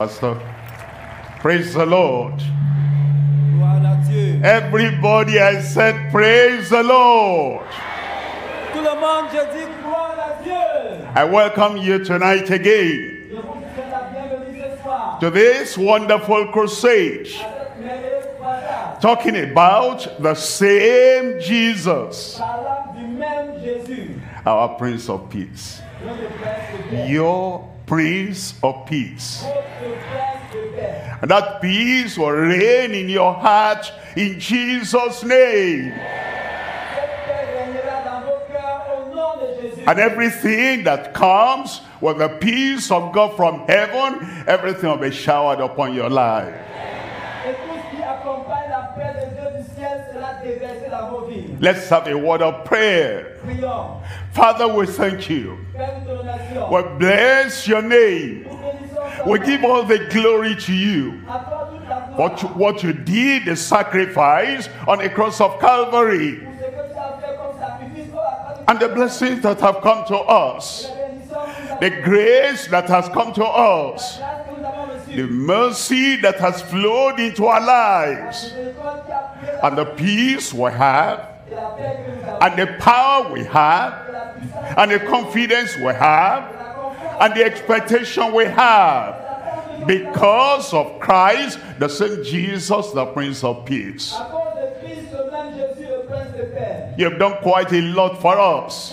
Pastor. Praise the Lord. Everybody I said, praise the Lord. I welcome you tonight again to this wonderful crusade, talking about the same Jesus, our Prince of Peace. Your Prince of Peace. And that peace will reign in your heart in Jesus' name. And everything that comes with the peace of God from heaven, everything will be showered upon your life. Let's have a word of prayer. Father, we thank you. We bless your name. We give all the glory to you. What you did, the sacrifice on the cross of Calvary, and the blessings that have come to us, the grace that has come to us, the mercy that has flowed into our lives, and the peace we have, and the power we have, and the confidence we have, and the expectation we have, because of Christ, the same Jesus, the Prince of Peace. You've done quite a lot for us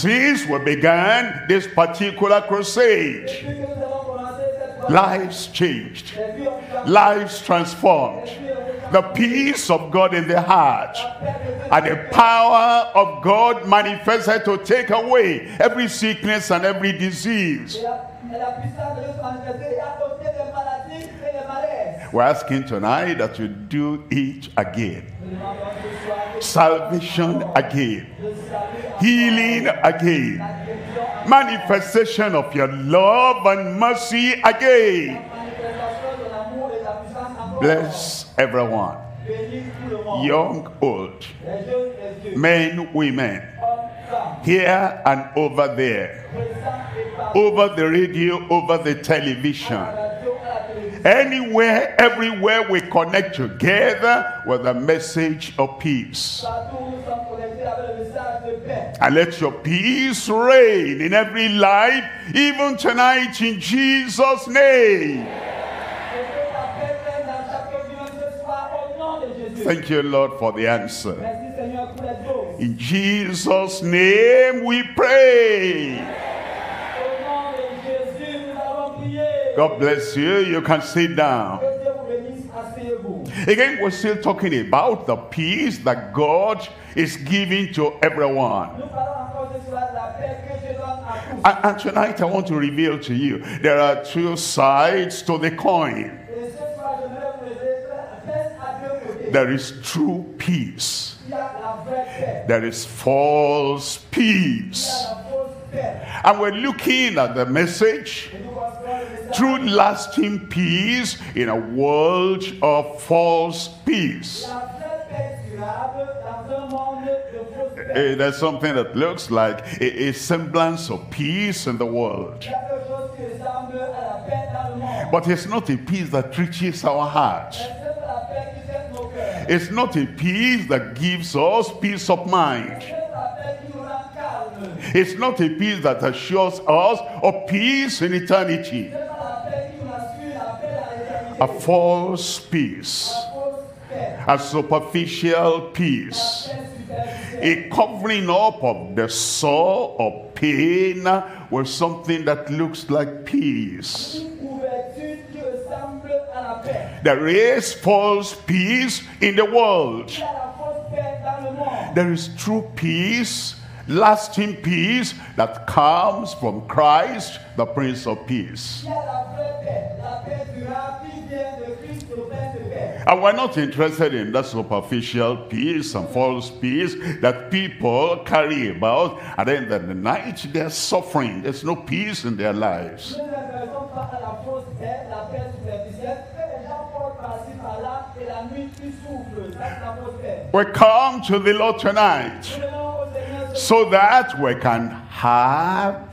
since we began this particular crusade. Lives changed, lives transformed. The peace of God in the heart and the power of God manifested to take away every sickness and every disease. We're asking tonight that you do it again. Salvation again, healing again, manifestation of your love and mercy again. Bless everyone, young, old, men, women, here and over there, over the radio, over the television, anywhere, everywhere we connect together with the message of peace. And let your peace reign in every life, even tonight, in Jesus' name. Thank you, Lord, for the answer. In Jesus' name we pray. God bless you. You can sit down. Again, we're still talking about the peace that God is giving to everyone. And tonight I want to reveal to you, there are two sides to the coin. There is true peace. There is false peace. And we're looking at the message, true lasting peace in a world of false peace. There's something that looks like a semblance of peace in the world. But it's not a peace that reaches our heart. It's not a peace that gives us peace of mind. It's not a peace that assures us of peace in eternity. A false peace. A superficial peace. A covering up of the sore or pain with something that looks like peace. There is false peace in the world. There is true peace, lasting peace that comes from Christ, the Prince of Peace. And we're not interested in that superficial peace and false peace that people carry about, and then in the night they're suffering. There's no peace in their lives. We come to the Lord tonight so that we can have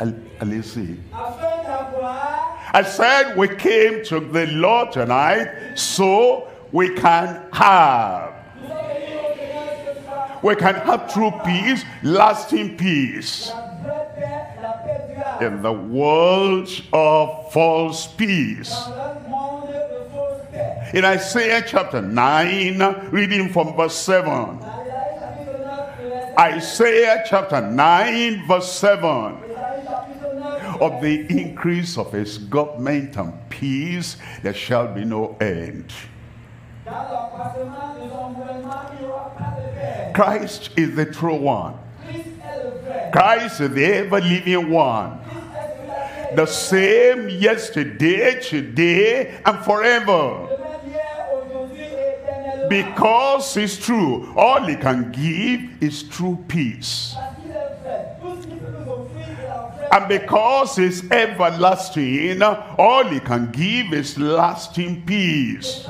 Allez-y. I said we came to the Lord tonight so we can have. We can have true peace, lasting peace. In the world of false peace. In Isaiah chapter 9, reading from verse 7. Isaiah chapter 9, verse 7. Of the increase of his government and peace, there shall be no end. Christ is the true one. Christ is the ever-living one. The same yesterday, today, and forever. Because it's true. All he can give is true peace. And because it's everlasting, all he can give is lasting peace.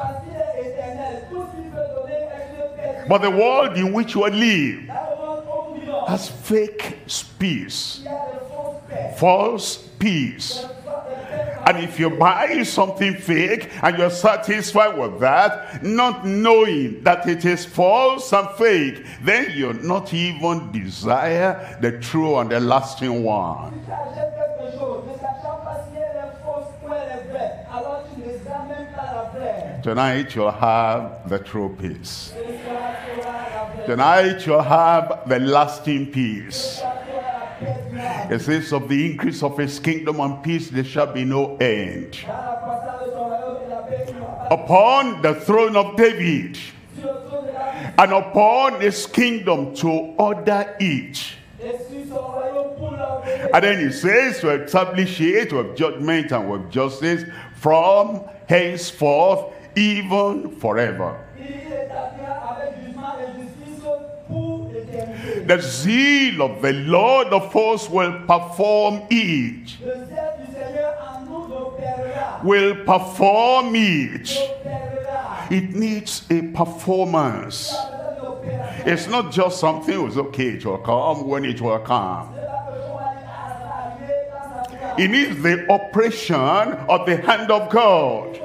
But the world in which we live has fake peace, false peace. And if you buy something fake and you're satisfied with that, not knowing that it is false and fake, then you're not even desire the true and the lasting one. Tonight you'll have the true peace. Tonight you'll have the lasting peace. It says of the increase of his kingdom and peace there shall be no end. Upon the throne of David and upon his kingdom to order it. And then he says to establish it with judgment and with justice from henceforth even forever. The zeal of the Lord of hosts will perform it. Will perform it. It needs a performance. It's not just something was okay, it will come when it will come. It needs the operation of the hand of God.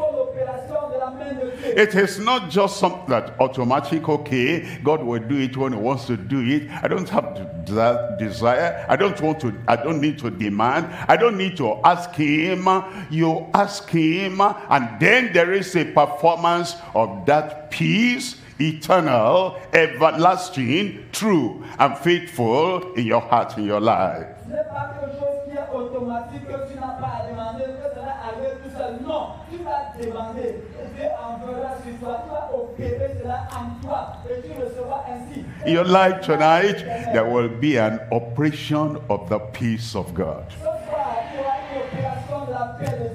It is not just something that automatic, okay, God will do it when he wants to do it. I don't have that desire. I don't need to demand. I don't need to ask him. You ask him, and then there is a performance of that peace, eternal, everlasting, true, and faithful in your heart, in your life. In your life tonight, there will be an operation of the peace of God.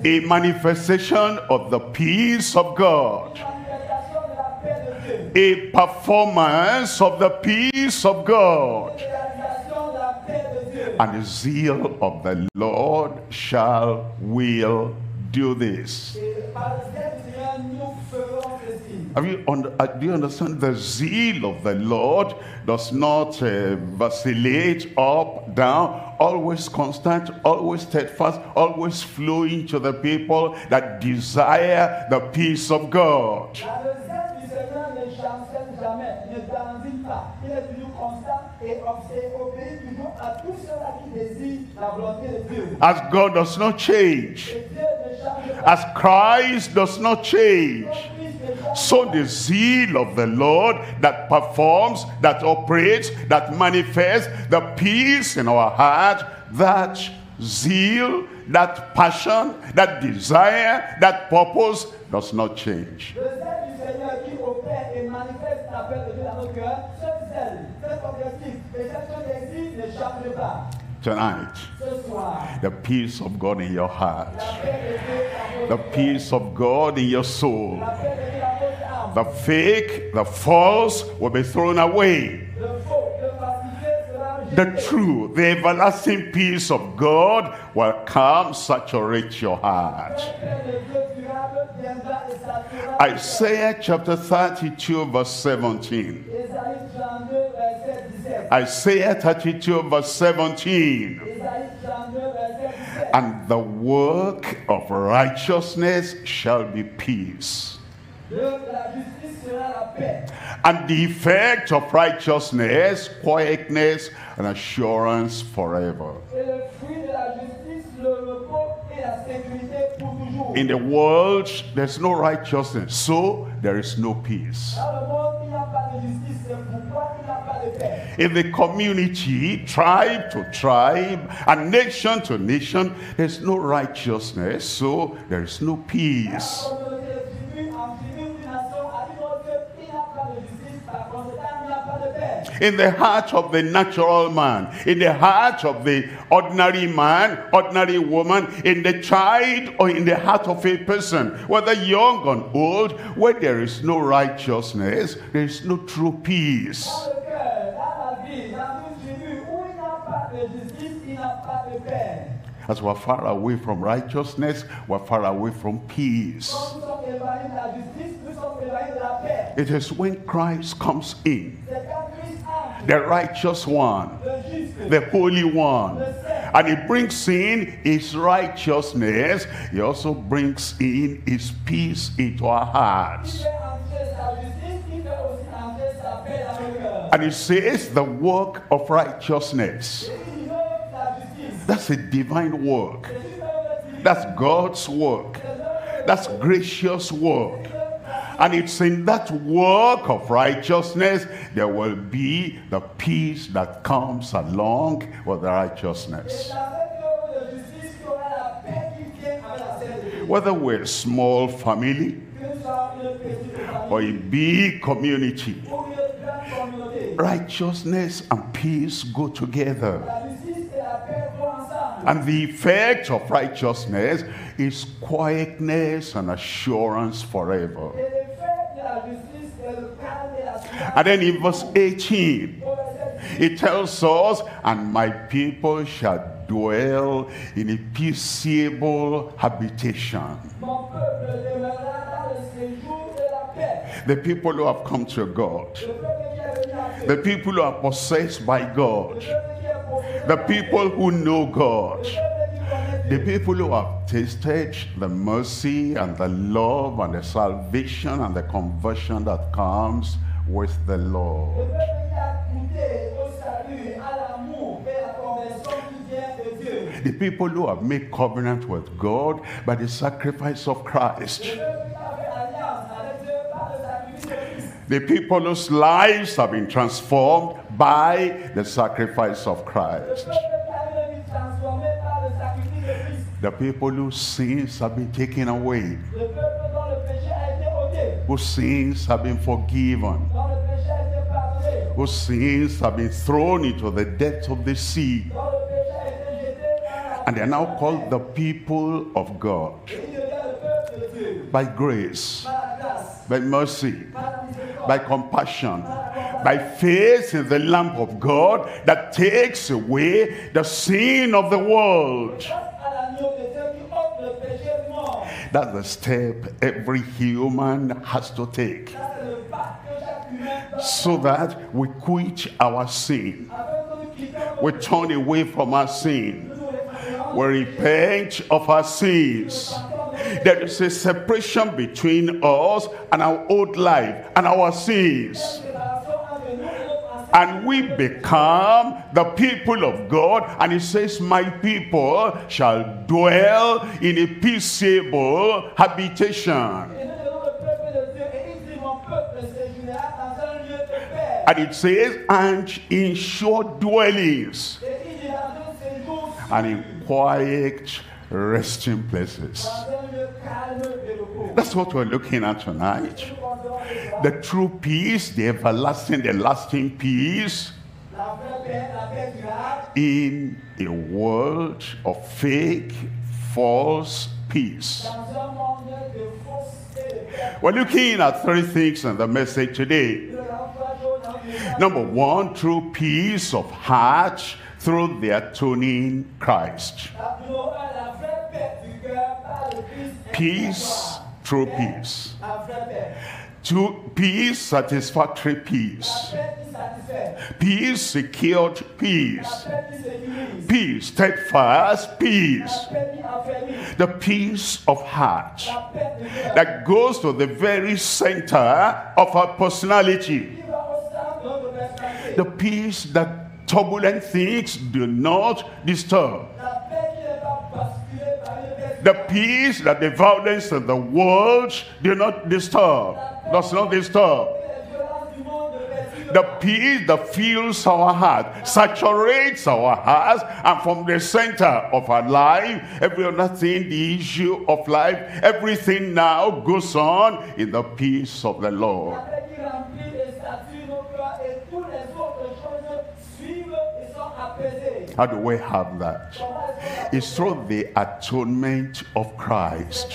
A manifestation of the peace of God. A performance of the peace of God. And the zeal of the Lord will do this. Do you understand? The zeal of the Lord does not vacillate up, down, always constant, always steadfast, always flowing to the people that desire the peace of God. As God does not change, as Christ does not change, so the zeal of the Lord that performs, that operates, that manifests the peace in our heart, that zeal, that passion, that desire, that purpose does not change. Tonight, the peace of God in your heart, the peace of God in your soul, the fake, the false will be thrown away. The true, the everlasting peace of God will come, saturate your heart. Isaiah chapter 32 verse 17. Isaiah 32 verse 17. and the work of righteousness shall be peace. And the effect of righteousness, quietness and assurance forever. In the world, there's no righteousness, so there is no peace. In the community, tribe to tribe, and nation to nation, there's no righteousness, so there is no peace. In the heart of the natural man, in the heart of the ordinary man, ordinary woman, in the child or in the heart of a person, whether young or old, where there is no righteousness, there is no true peace. As we're far away from righteousness, we're far away from peace. It is when Christ comes in, the righteous one, the holy one, and he brings in his righteousness, he also brings in his peace into our hearts. And he says the work of righteousness, that's a divine work, that's God's work, that's gracious work. And it's in that work of righteousness there will be the peace that comes along with the righteousness. Whether we're a small family or a big community, righteousness and peace go together. And the effect of righteousness is quietness and assurance forever. And then in verse 18, it tells us, and my people shall dwell in a peaceable habitation. The people who have come to God, the people who are possessed by God, the people who know God, the people who have tasted the mercy and the love and the salvation and the conversion that comes with the Lord. The people who have made covenant with God by the sacrifice of Christ. The people whose lives have been transformed by the sacrifice of Christ. The people whose sins have been taken away, whose sins have been forgiven, whose sins have been thrown into the depths of the sea, and they are now called the people of God by grace, by mercy, by compassion, by faith in the Lamb of God that takes away the sin of the world. That's the step every human has to take so that we quit our sin, we turn away from our sin, we repent of our sins. There is a separation between us and our old life and our sins. And we become the people of God. And it says, my people shall dwell in a peaceable habitation. And it says, and in short dwellings, and in quiet resting places. That's what we're looking at tonight. The true peace, the everlasting, the lasting peace in a world of fake, false peace. We're looking at three things in the message today. Number one, true peace of heart through the atoning Christ. Peace, true peace. To peace, satisfactory peace. Peace, secured peace. peace, steadfast peace, the peace of heart that goes to the very center of our personality, the peace that turbulent things do not disturb, the peace that the violence of the world does not disturb. The peace that fills our heart, saturates our hearts, and from the center of our life, every other thing, the issue of life, everything now goes on in the peace of the Lord. How do we have that? It's through the atonement of Christ.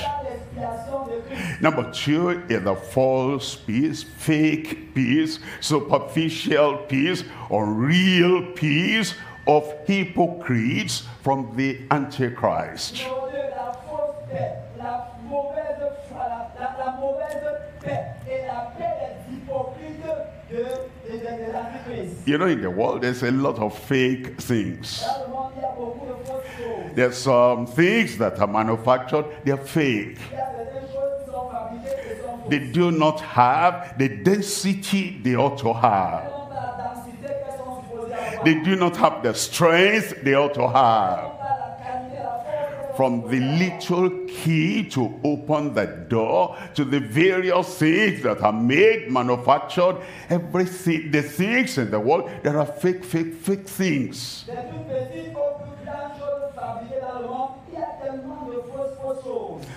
Number two is the false peace, fake peace, superficial peace, unreal peace of hypocrites from the Antichrist. You know, in the world, there's a lot of fake things. There's some things that are manufactured, they're fake. They do not have the density they ought to have. They do not have the strength they ought to have. From the little key to open the door to the various things that are made, manufactured, everything, the things in the world, there are fake things.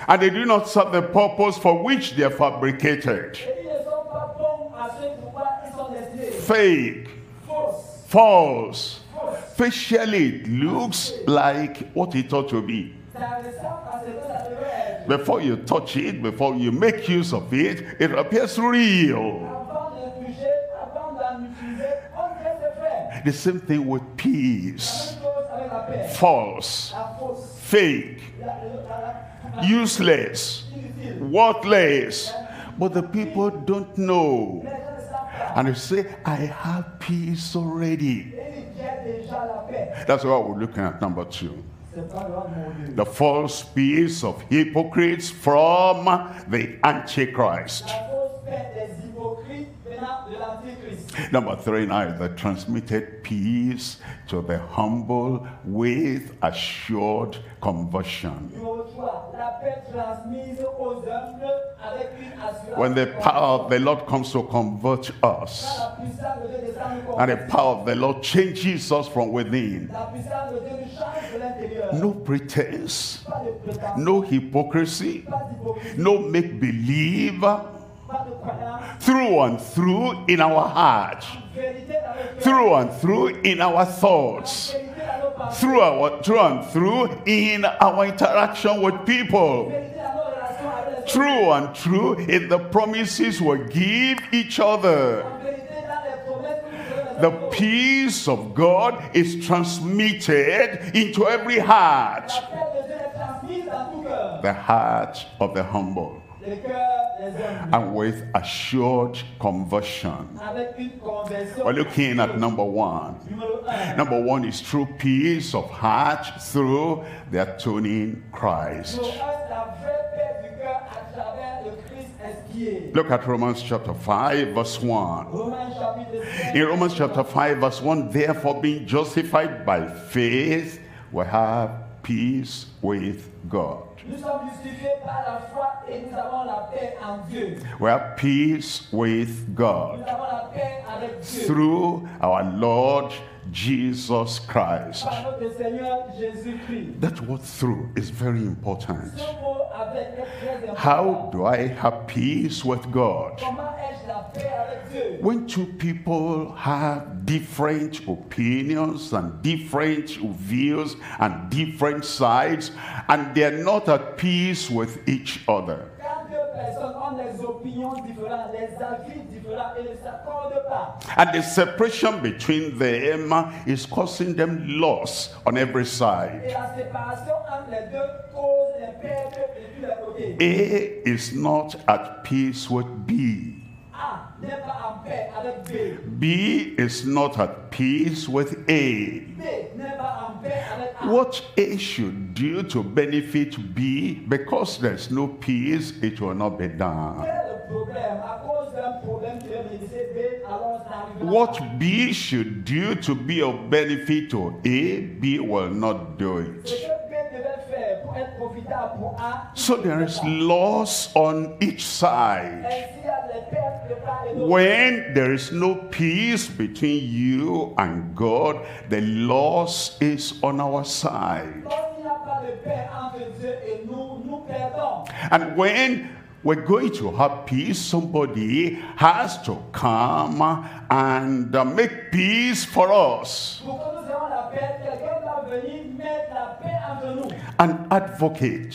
And they do not serve the purpose for which they are fabricated. Fake, false. Facially, it looks like what it ought to be. Before you touch it, before you make use of it, it appears real. The same thing with peace. False, fake, useless, worthless, but the people don't know, and they say, I have peace already. That's why we're looking at number two, the false peace of hypocrites from the Antichrist. Number three now is the transmitted peace to the humble with assured conversion. When the power of the Lord comes to convert us, and the power of the Lord changes us from within, no pretense, no hypocrisy, no make-believe. Through and through in our heart, through and through in our thoughts, through and through in our interaction with people, through and through in the promises we give each other. The peace of God is transmitted into every heart, the heart of the humble. And with assured conversion. We're looking at number one. Number one is true peace of heart through the atoning Christ. Look at Romans chapter 5 verse 1. In Romans chapter 5 verse 1, therefore being justified by faith, we have peace with God. We have peace with God through our Lord Jesus Christ. That word "through" is very important. How do I have peace with God? When two people have different opinions and different views and different sides, and they are not at peace with each other, and the separation between them is causing them loss on every side. A is not at peace with B. B is not at peace with A. What A should do to benefit B, because there's no peace, it will not be done. What B should do to be of benefit to A, B will not do it. So there is loss on each side. When there is no peace between you and God, the loss is on our side. And when we're going to have peace, somebody has to come and make peace for us. An advocate,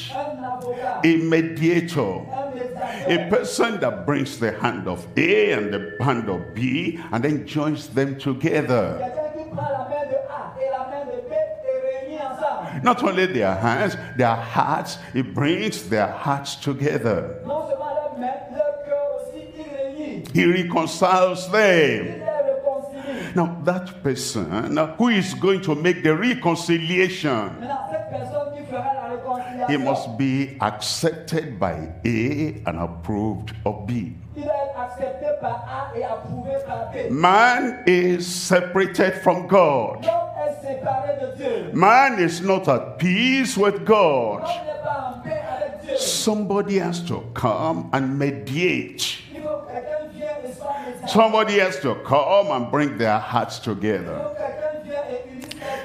a mediator, a person that brings the hand of A and the hand of B and then joins them together. Not only their hands, their hearts, it brings their hearts together. He reconciles them. Now that person who is going to make the reconciliation, he must be accepted by A and approved of B. Man is separated from God. Man is not at peace with God. Somebody has to come and mediate. Somebody has to come and bring their hearts together.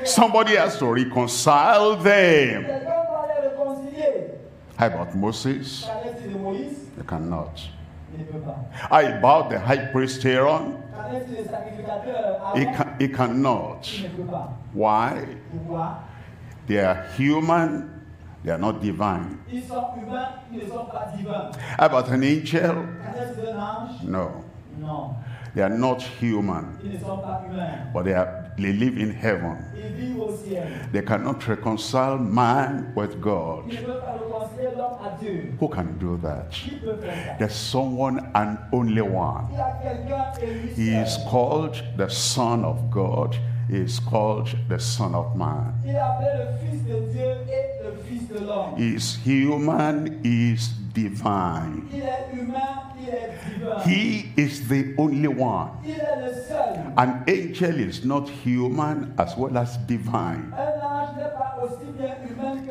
Somebody has to reconcile them. How about Moses? You cannot. How about the high priest Aaron? He cannot. Why? They are human, they are not divine. How about an angel? No. They are not human, but they live in heaven. They cannot reconcile man with God. Who can do that? There's someone and only one. He is called the Son of God. He is called the Son of Man. He is human, he is divine. He is the only one. An angel is not human as well as divine.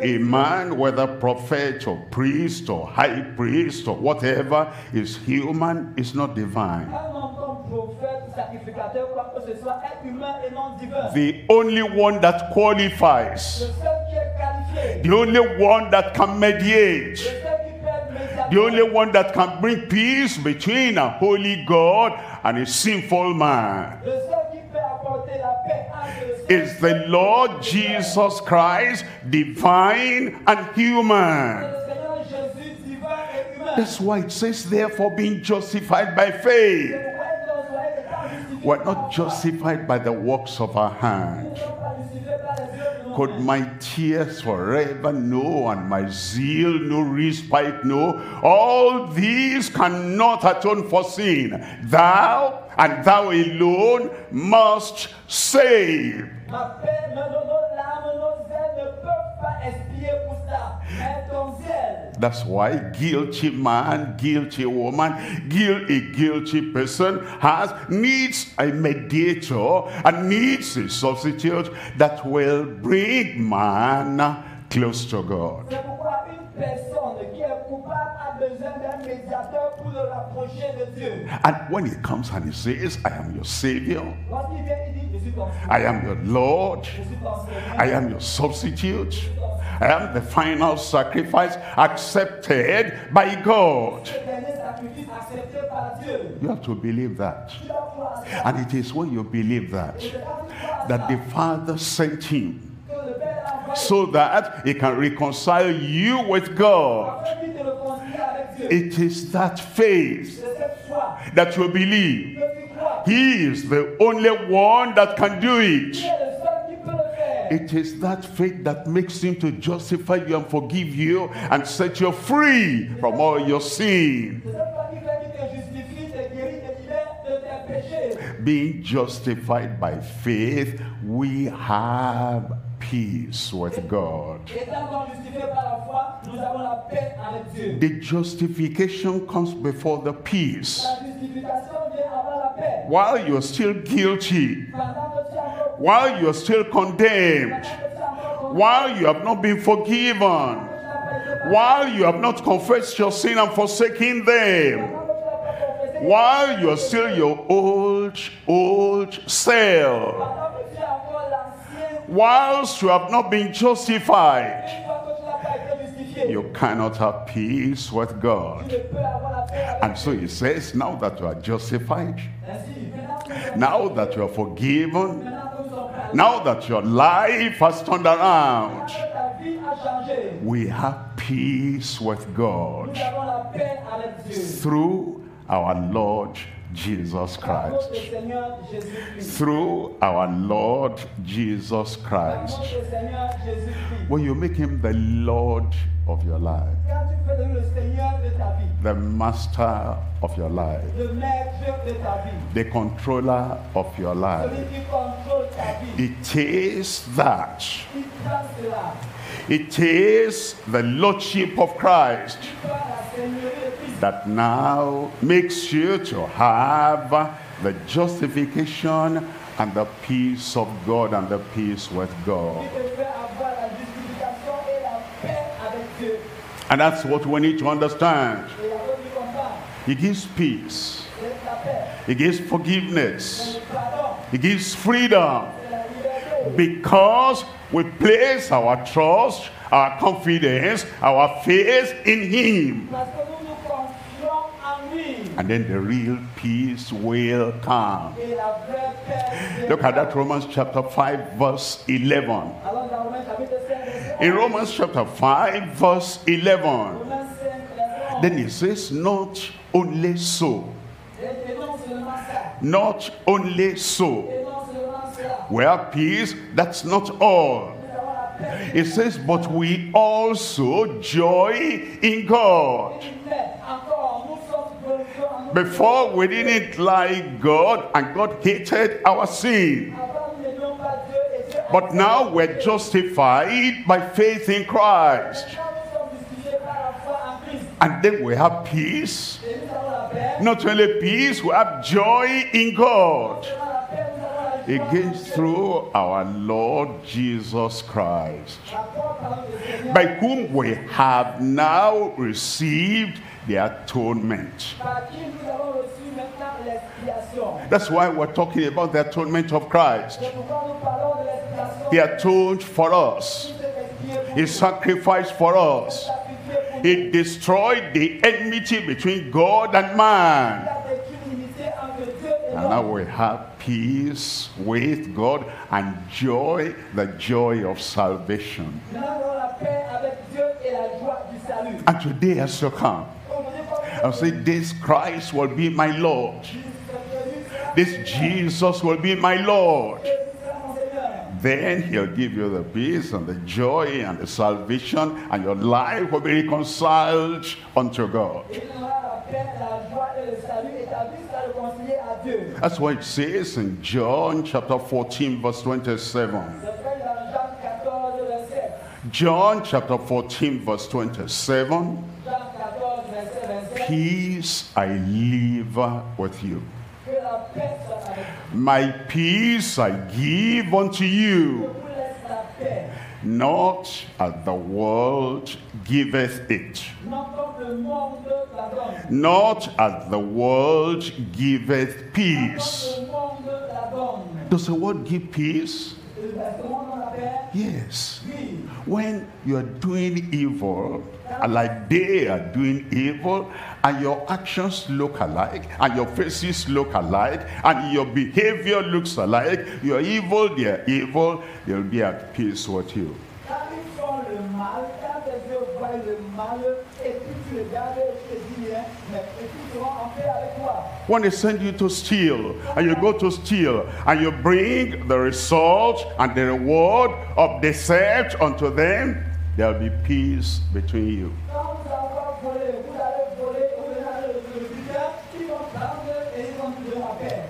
A man, whether prophet or priest or high priest or whatever, is human, is not divine. The only one that qualifies, the only one that can mediate, the only one that can bring peace between a holy God and a sinful man is the Lord Jesus Christ, divine and human. That's why it says, therefore, being justified by faith, we're not justified by the works of our hand. Could my tears forever know, and my zeal no respite know? All these cannot atone for sin. Thou, and thou alone, must save. That's why guilty man, guilty woman, guilty person needs a mediator and needs a substitute that will bring man close to God. And when he comes and he says, I am your Savior, I am your Lord, I am your substitute, I am the final sacrifice accepted by God, you have to believe that. And it is when you believe that the Father sent him so that he can reconcile you with God. It is that faith that you believe. He is the only one that can do it. It is that faith that makes him to justify you and forgive you and set you free from all your sin. Being justified by faith, we have peace with God. The justification comes before the peace. While you're still guilty, while you're still condemned, while you have not been forgiven, while you have not confessed your sin and forsaken them, while you are still your old self, whilst you have not been justified, you cannot have peace with God. And so he says, now that you are justified, now that you are forgiven, now that your life has turned around, we have peace with God through our Lord Jesus Christ. Through our Lord Jesus Christ. When you make him the Lord of your life, the master of your life, the controller of your life, it is that. It is the Lordship of Christ that now makes you to have the justification and the peace of God and the peace with God. And that's what we need to understand. He gives peace. He gives forgiveness. He gives freedom. Because we place our trust, our confidence, our faith in him. And then the real peace will come. Look at that, Romans chapter 5 verse 11. In Romans chapter 5 verse 11. Then it says, not only so. Not only so. We have peace, that's not all. It says, but we also joy in God. Before we didn't like God and God hated our sin. But now we're justified by faith in Christ. And then we have peace. Not only peace, we have joy in God. Again, through our Lord Jesus Christ, by whom we have now received the atonement. That's why we're talking about the atonement of Christ. He atoned for us. He sacrificed for us. He destroyed the enmity between God and man. And now we have peace with God and joy, the joy of salvation. And today has to come. I'll say, this Christ will be my Lord. This Jesus will be my Lord. Then he'll give you the peace and the joy and the salvation, and your life will be reconciled unto God. That's why it says in John chapter 14 verse 27. John chapter 14 verse 27. Peace I leave with you. My peace I give unto you. Not as the world giveth it. Not as the world giveth peace. Does the world give peace? Yes. When you are doing evil, and like they are doing evil, and your actions look alike, and your faces look alike, and your behavior looks alike, you are evil, they are evil, they'll be at peace with you. When they send you to steal, and you go to steal, and you bring the result and the reward of the theft unto them, there will be peace between you.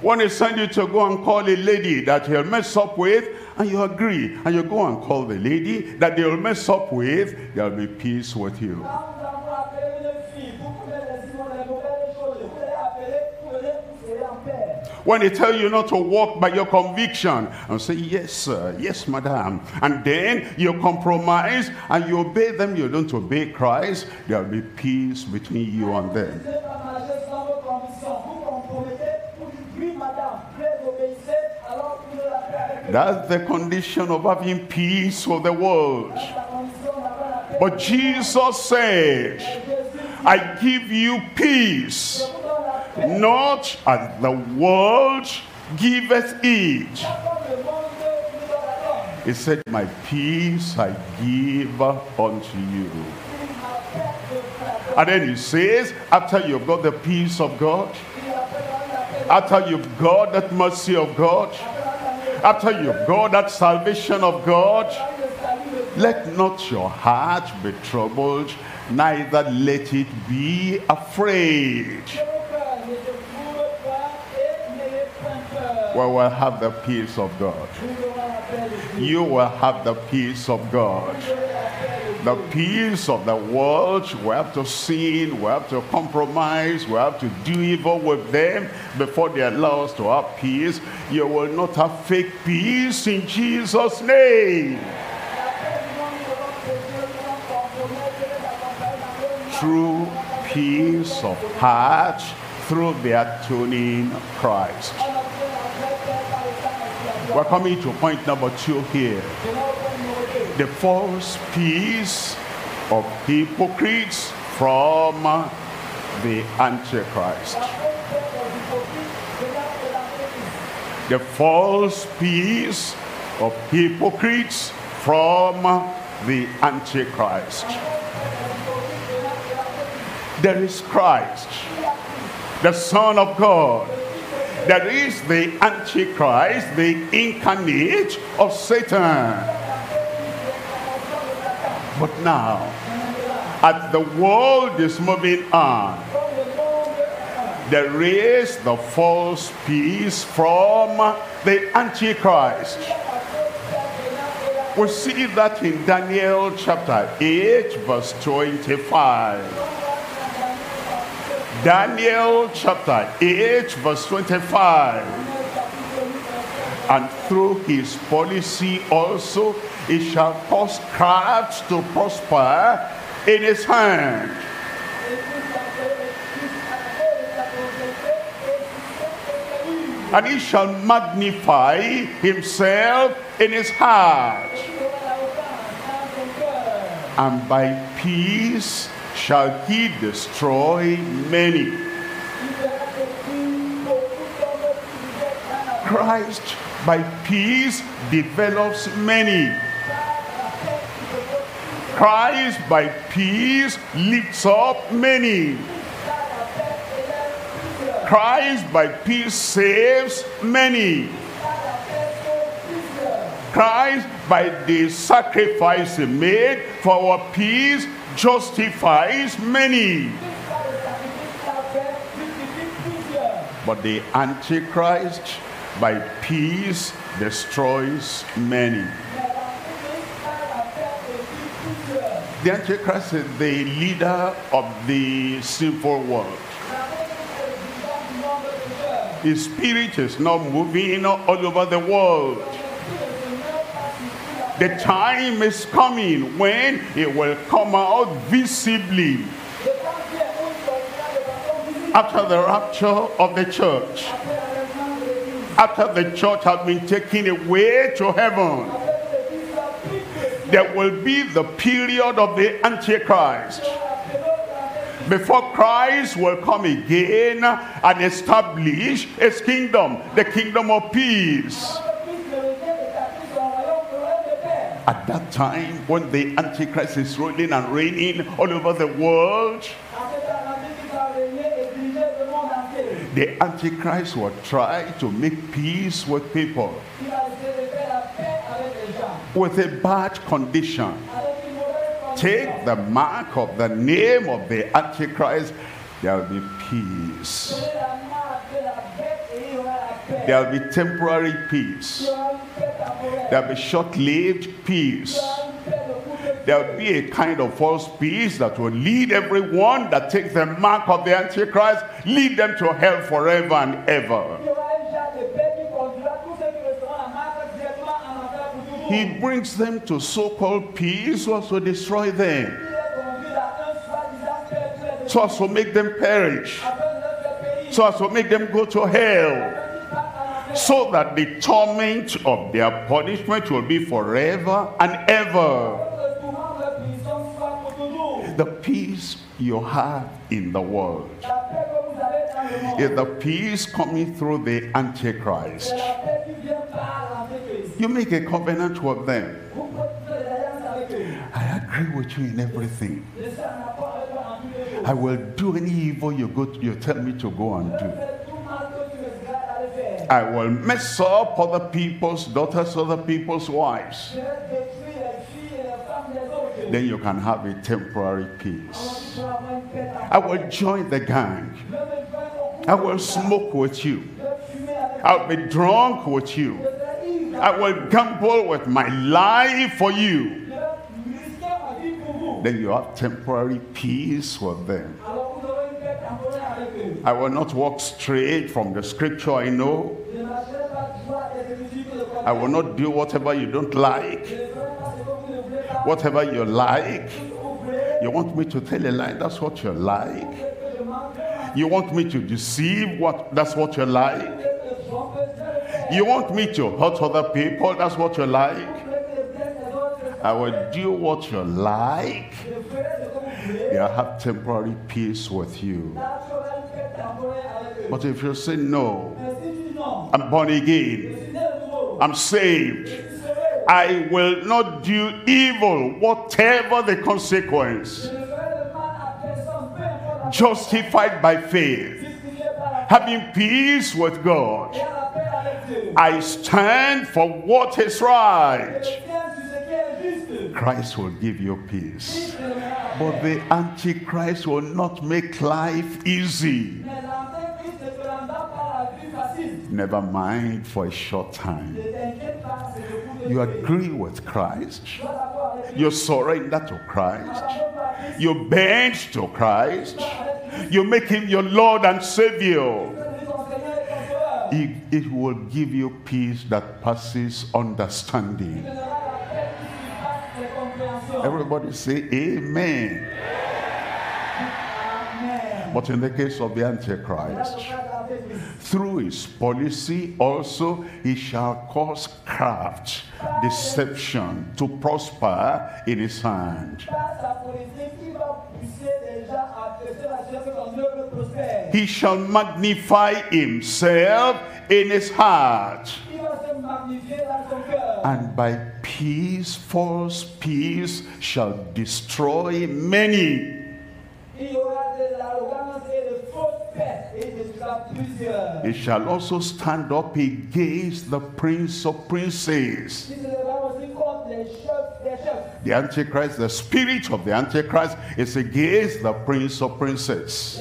When he sends you to go and call a lady that he'll mess up with, and you agree, and you go and call the lady that they'll mess up with, there'll be peace with you. When they tell you not to walk by your conviction, and say, yes, sir, yes, madam, and then you compromise, and you obey them, you don't obey Christ, there'll be peace between you and them. That's the condition of having peace with the world. But Jesus said, I give you peace, not as the world giveth it. He said, my peace I give unto you. And then he says, after you've got the peace of God, after you've got that mercy of God, after you've got that salvation of God, let not your heart be troubled, neither let it be afraid. Well, we'll have the peace of God. You will have the peace of God. The peace of the world, we have to sin, we have to compromise, we have to do evil with them before they allow us to have peace. You will not have fake peace in Jesus' name. True peace of heart through the atoning Christ. We're coming to point number 2 here. The false peace of hypocrites from the Antichrist. The false peace of hypocrites from the Antichrist. There is Christ, the Son of God. There is the Antichrist, the incarnate of Satan. But now, as the world is moving on, there is the false peace from the Antichrist. We see that in Daniel chapter 8, verse 25. Daniel chapter 8, verse 25. And through his policy also, it shall cause crafts to prosper in his hand. And he shall magnify himself in his heart. And by peace shall he destroy many. Christ by peace develops many. Christ by peace lifts up many. Christ by peace saves many. Christ by the sacrifice he made for our peace justifies many. But the Antichrist by peace destroys many. The Antichrist is the leader of the sinful world. His spirit is now moving all over the world. The time is coming when it will come out visibly. After the rapture of the church, after the church has been taken away to heaven, there will be the period of the Antichrist before Christ will come again and establish his kingdom, the kingdom of peace. At that time, when the Antichrist is ruling and reigning all over the world, the Antichrist will try to make peace with people with a bad condition. Take the mark of the name of the Antichrist there will be peace. There will be temporary peace. There will be short-lived peace. There will be a kind of false peace that will lead everyone that takes the mark of the Antichrist, lead them to hell forever and ever. He brings them to so-called peace so as to destroy them, so as to make them perish, so as to make them go to hell, so that the torment of their punishment will be forever and ever. The peace you have in the world is the peace coming through the Antichrist. You make a covenant with them. I agree with you in everything. I will do any evil you tell me to go and do. I will mess up other people's daughters, other people's wives. Then you can have a temporary peace. I will join the gang. I will smoke with you. I'll be drunk with you. I will gamble with my life for you. Then you have temporary peace with them. I will not walk straight from the scripture I know. I will not do whatever you don't like. Whatever you like. You want me to tell a lie, that's what you like. You want me to deceive, that's what you like. You want me to hurt other people, that's what you like. I will do what you like. You have temporary peace with you. But if you say, no, I'm born again, I'm saved, I will not do evil, whatever the consequence. Justified by faith, having peace with God, I stand for what is right. Christ will give you peace. But the Antichrist will not make life easy. Never mind for a short time. You agree with Christ. You surrender to Christ. You bend to Christ. You make him your Lord and Savior. It will give you peace that passes understanding. Everybody say amen. Amen. But in the case of the Antichrist, through his policy also, he shall cause craft, deception to prosper in his hand. He shall magnify himself in his heart. And by peace, false peace shall destroy many. He shall also stand up against the Prince of Princes. The Antichrist, the spirit of the Antichrist is against the Prince of Princes.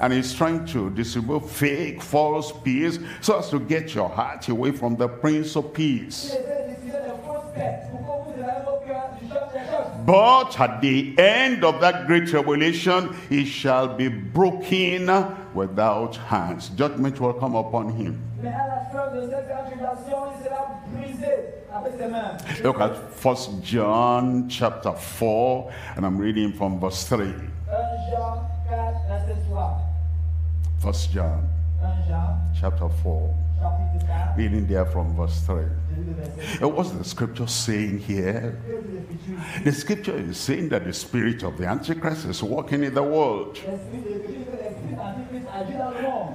And he's trying to distribute fake, false peace so as to get your heart away from the Prince of Peace. But at the end of that great tribulation, he shall be broken without hands. Judgment will come upon him. Look at 1 John chapter 4, and I'm reading from verse 3. 1 John chapter 4, reading there from verse 3. What's the scripture saying here? The scripture is saying that the spirit of the Antichrist is walking in the world,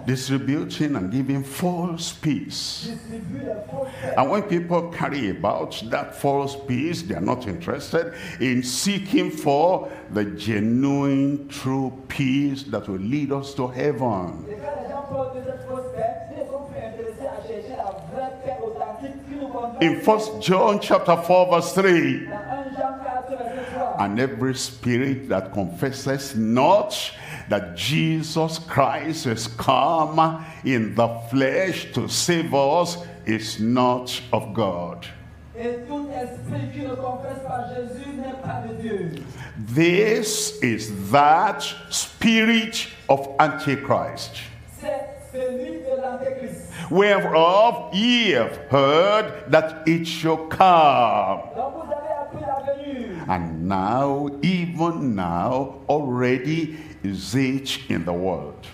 distributing and giving false peace. And when people carry about that false peace, they are not interested in seeking for the genuine, true peace that will lead us to heaven. In 1 John chapter 4 verse 3, and every spirit that confesses not that Jesus Christ has come in the flesh to save us is not of God. This is that spirit of Antichrist, whereof ye have heard that it shall come. And now, even now, already is it in the world.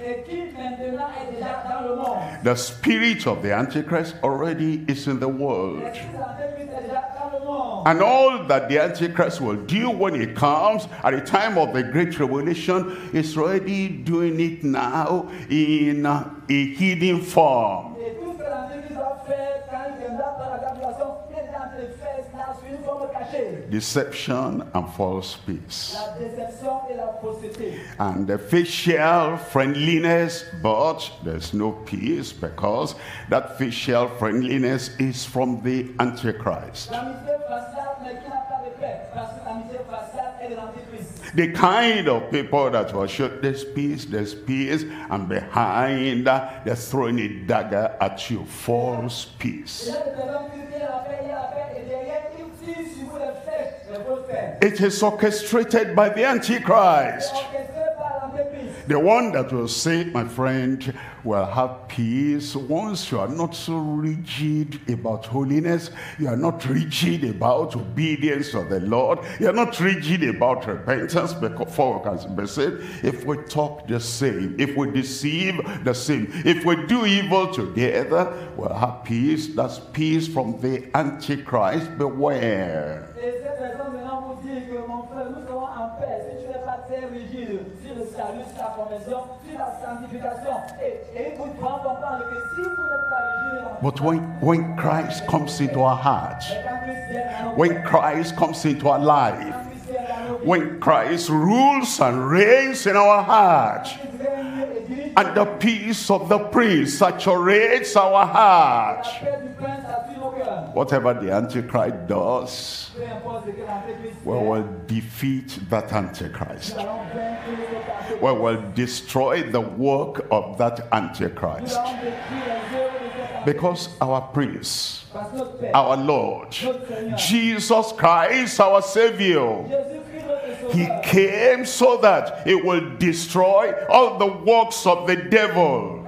The spirit of the Antichrist already is in the world. And all that the Antichrist will do when he comes at the time of the Great Tribulation is already doing it now in a hidden form. Deception and false peace. And the facial friendliness, but there's no peace because that facial friendliness is from the Antichrist. The kind of people that will shout, there's peace, and behind that, they're throwing a dagger at you. False peace. It is orchestrated by the Antichrist. The one that will say, my friend, will have peace once you are not so rigid about holiness, you are not rigid about obedience of the Lord, you are not rigid about repentance before we can be saved. If we talk the same, if we deceive the same, if we do evil together, we'll have peace. That's peace from the Antichrist. Beware. But when Christ comes into our hearts, when Christ comes into our life, when Christ rules and reigns in our hearts, and the peace of the Prince saturates our hearts, whatever the Antichrist does, we will defeat that Antichrist. We will destroy the work of that Antichrist. Because our Prince, our Lord, Jesus Christ, our Savior, he came so that it will destroy all the works of the devil.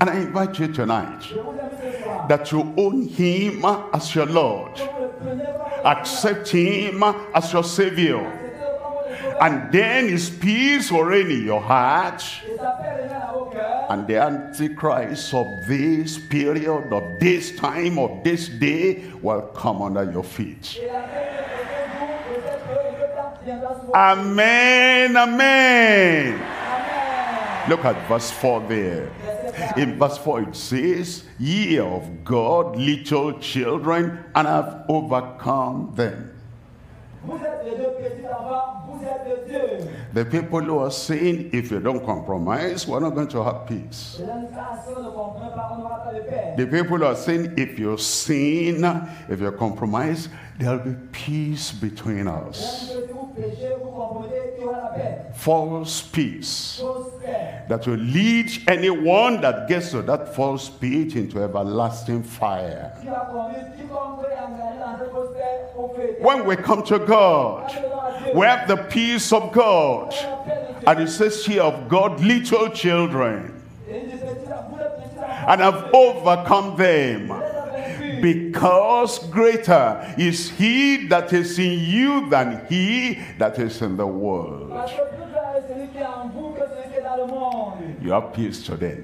And I invite you tonight that you own him as your Lord, accept him as your Savior, and then his peace will reign in your heart. And the Antichrist of this period, of this time, of this day will come under your feet. Amen, amen. Look at verse 4 there. In verse 4 it says, ye are of God, little children, and have overcome them. The people who are saying, if you don't compromise, we're not going to have peace. The people who are saying, if you sin, if you compromise, there'll be peace between us. False peace that will lead anyone that gets to that false peace into everlasting fire. When we come to God, we have the peace of God. And it says here, of God, little children, and have overcome them, because greater is he that is in you than he that is in the world. You have peace today.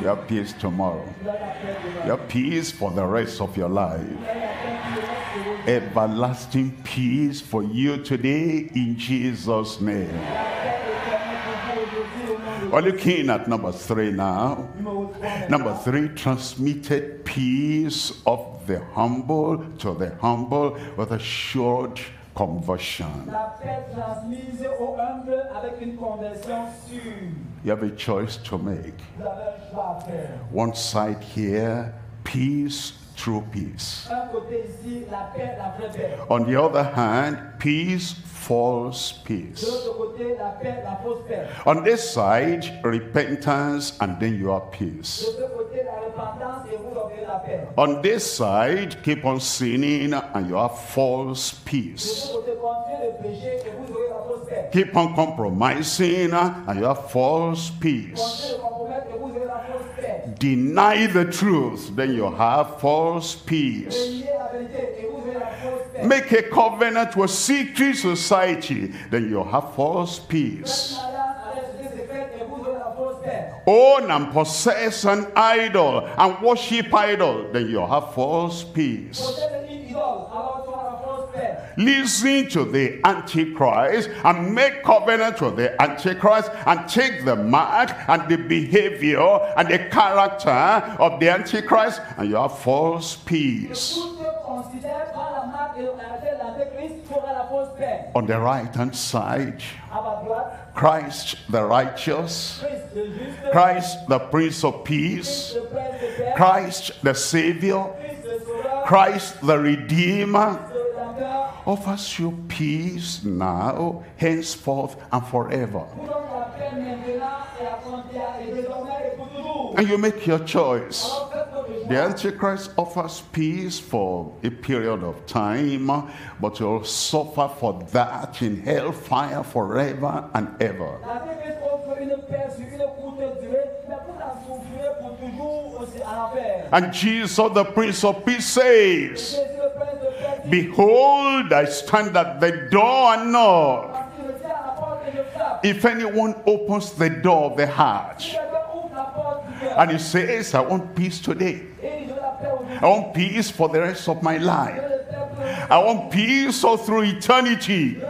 You have peace tomorrow. You have peace for the rest of your life. Everlasting peace for you today in Jesus' name. We're looking at number 3 now. Number 3, transmitted peace of the humble to the humble with assured conversion. You have a choice to make. One side here, peace true peace. On the other hand, peace, false peace. On this side, repentance, and then you have peace. On this side, keep on sinning, and you have false peace. Keep on compromising, and you have false peace. Deny the truth, then you have false peace. Make a covenant with secret society, then you have false peace. Own and possess an idol and worship idol, then you have false peace. Listen to the Antichrist and make covenant with the Antichrist and take the mark and the behavior and the character of the Antichrist, and you have false peace. On the right hand side, Christ the righteous, Christ the Prince of Peace, Christ the Savior, Christ the Redeemer, offers you peace now, henceforth, and forever. And you make your choice. The Antichrist offers peace for a period of time, but you'll suffer for that in hellfire forever and ever. And Jesus, the Prince of Peace, says, "Behold, I stand at the door and knock. If anyone opens the door of the heart," and he says, "I want peace today. I want peace for the rest of my life. I want peace all through eternity.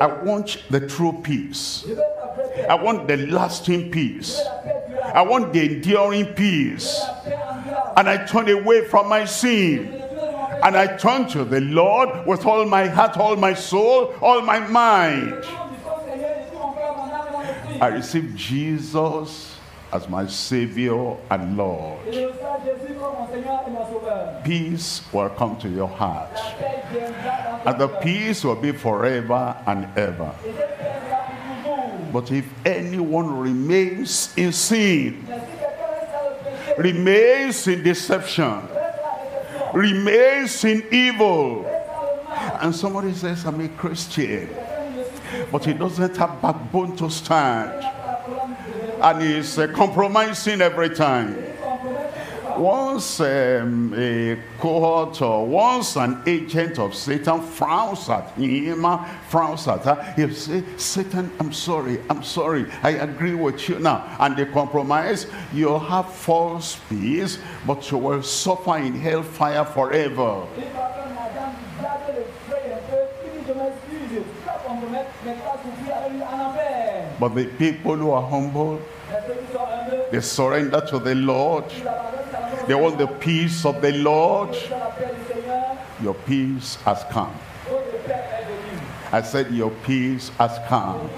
I want the true peace. I want the lasting peace. I want the enduring peace. And I turn away from my sin. And I turn to the Lord with all my heart, all my soul, all my mind. I receive Jesus as my Savior and Lord." Peace will come to your heart. And the peace will be forever and ever. But if anyone remains in sin, remains in deception, remains in evil, and somebody says, "I'm a Christian," but he doesn't have backbone to stand, and he's compromising every time. Once a cohort or once an agent of Satan frowns at him, frowns at her, he'll say, "Satan, I'm sorry, I agree with you now." And they compromise. You'll have false peace, but you will suffer in hellfire forever. But the people who are humble, they surrender to the Lord. They want the peace of the Lord. Your peace has come. I said, your peace has come.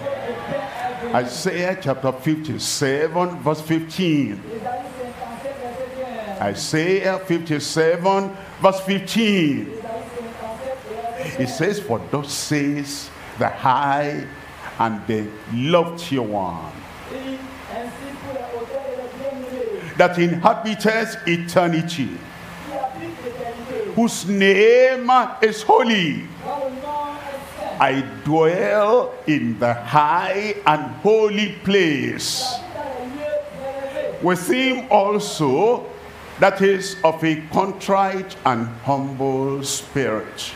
Isaiah chapter 57, verse 15. Isaiah 57, verse 15. It says, "For thus says the high and the lofty one, that inhabiteth eternity, whose name is holy. I dwell in the high and holy place, with him also that is of a contrite and humble spirit,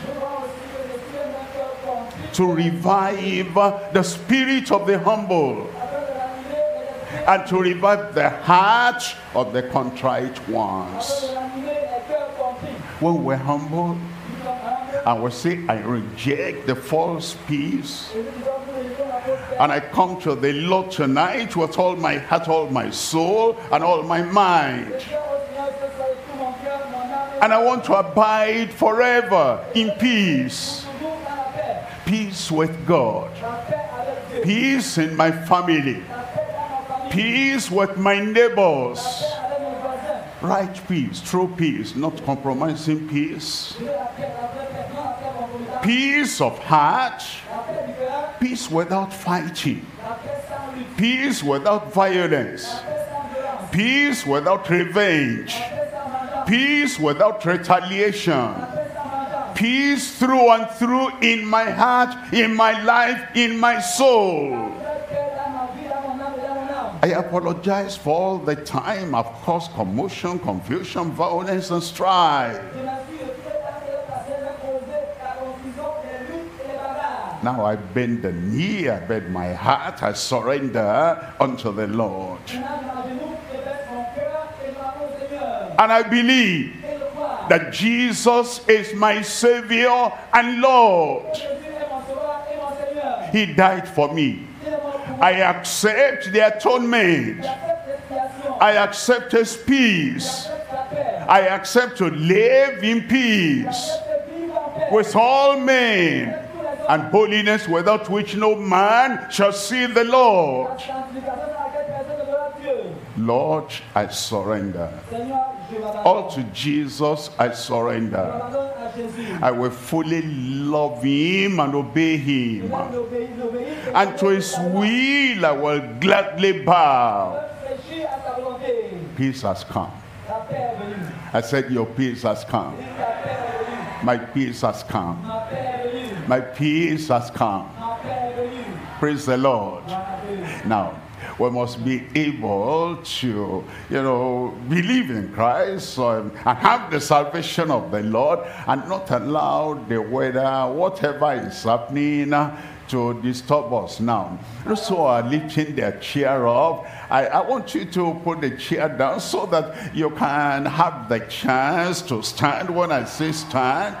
to revive the spirit of the humble, and to revive the heart of the contrite ones." When we're humble and we say, "I reject the false peace, and I come to the Lord tonight with all my heart, all my soul, and all my mind, and I want to abide forever in peace. Peace with God, peace in my family, peace with my neighbors, right peace, true peace, not compromising peace, peace of heart, peace without fighting, peace without violence, peace without revenge, peace without retaliation, peace through and through in my heart, in my life, in my soul. I apologize for all the time I've caused commotion, confusion, violence, and strife. Now I bend the knee, I bend my heart, I surrender unto the Lord. And I believe that Jesus is my Savior and Lord. He died for me. I accept the atonement. I accept His peace. I accept to live in peace with all men, and holiness without which no man shall see the Lord. Lord, I surrender. All to Jesus I surrender. I will fully love Him and obey Him. And to His will I will gladly bow. Peace has come. I said, your peace has come. My peace has come. My peace has come. Praise the Lord. Now, we must be able to, believe in Christ and have the salvation of the Lord, and not allow the weather, whatever is happening, to disturb us now. Those who are lifting their chair up, I want you to put the chair down so that you can have the chance to stand when I say stand.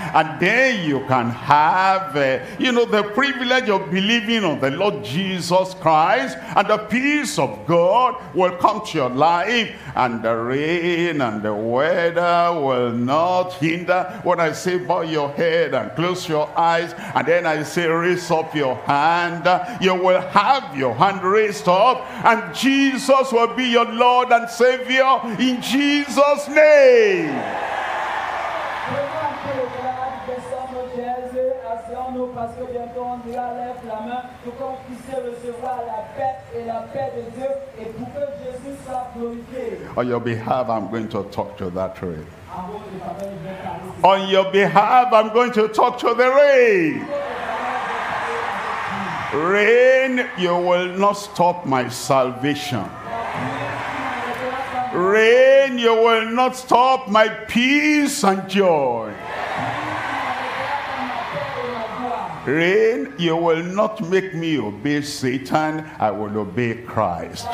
And then you can have, the privilege of believing on the Lord Jesus Christ, and the peace of God will come to your life, and the rain and the weather will not hinder. When I say bow your head and close your eyes, and then I say raise up your hand, you will have your hand raised up, and Jesus will be your Lord and Savior in Jesus' name. On your behalf, I'm going to talk to that rain. On your behalf, I'm going to talk to the rain. Rain, you will not stop my salvation. Rain, you will not stop my peace and joy. Rain, you will not make me obey Satan. I will obey Christ.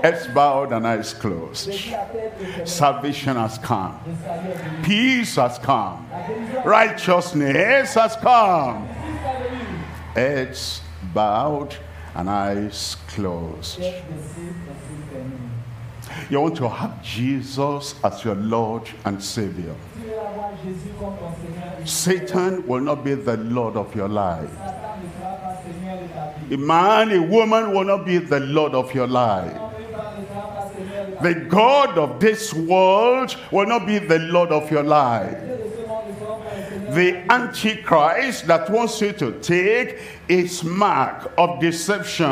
Heads bowed and eyes closed. Salvation has come. Peace has come. Righteousness has come. Heads bowed and eyes closed. You want to have Jesus as your Lord and Savior. Satan will not be the Lord of your life. A man, a woman will not be the Lord of your life. The god of this world will not be the Lord of your life. The Antichrist that wants you to take his mark of deception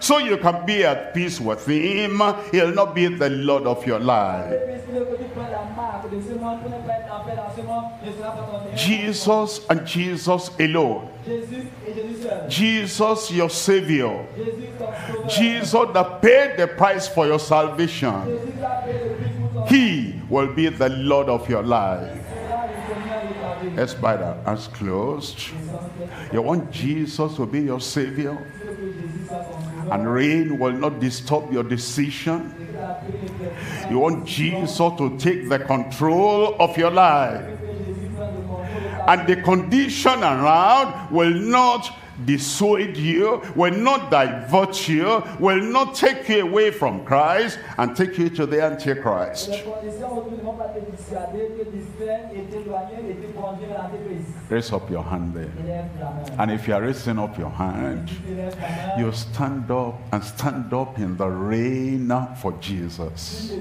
so you can be at peace with him, he'll not be the Lord of your life. Jesus and Jesus alone. Jesus your Savior. Jesus that paid the price for your salvation. He will be the Lord of your life. Let's bow our hands closed. You want Jesus to be your Savior, and rain will not disturb your decision. You want Jesus to take the control of your life, and the condition around will not dissuade you, will not divert you, will not take you away from Christ and take you to the Antichrist. Raise up your hand there. And if you are raising up your hand, you stand up and stand up in the rain for Jesus.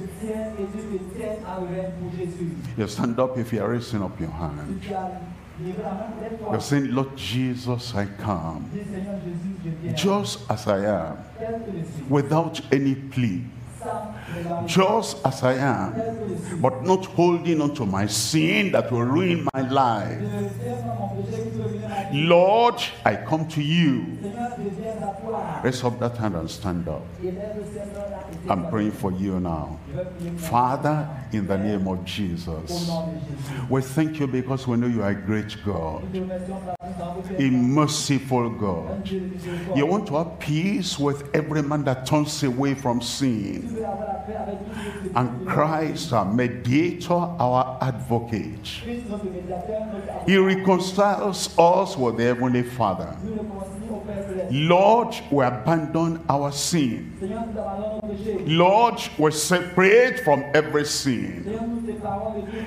You stand up if you are raising up your hand. You're saying, Lord Jesus, I come just as I am, without any plea, just as I am, but not holding on to my sin that will ruin my life. Lord, I come to you. Raise up that hand and stand up. I'm praying for you now. Father, in the name of Jesus, we thank you because we know you are a great God, a merciful God. You want to have peace with every man that turns away from sin. And Christ, our mediator, our advocate, he reconciles us with the Heavenly Father. Lord, we abandon our sin. Lord, we separate from every sin.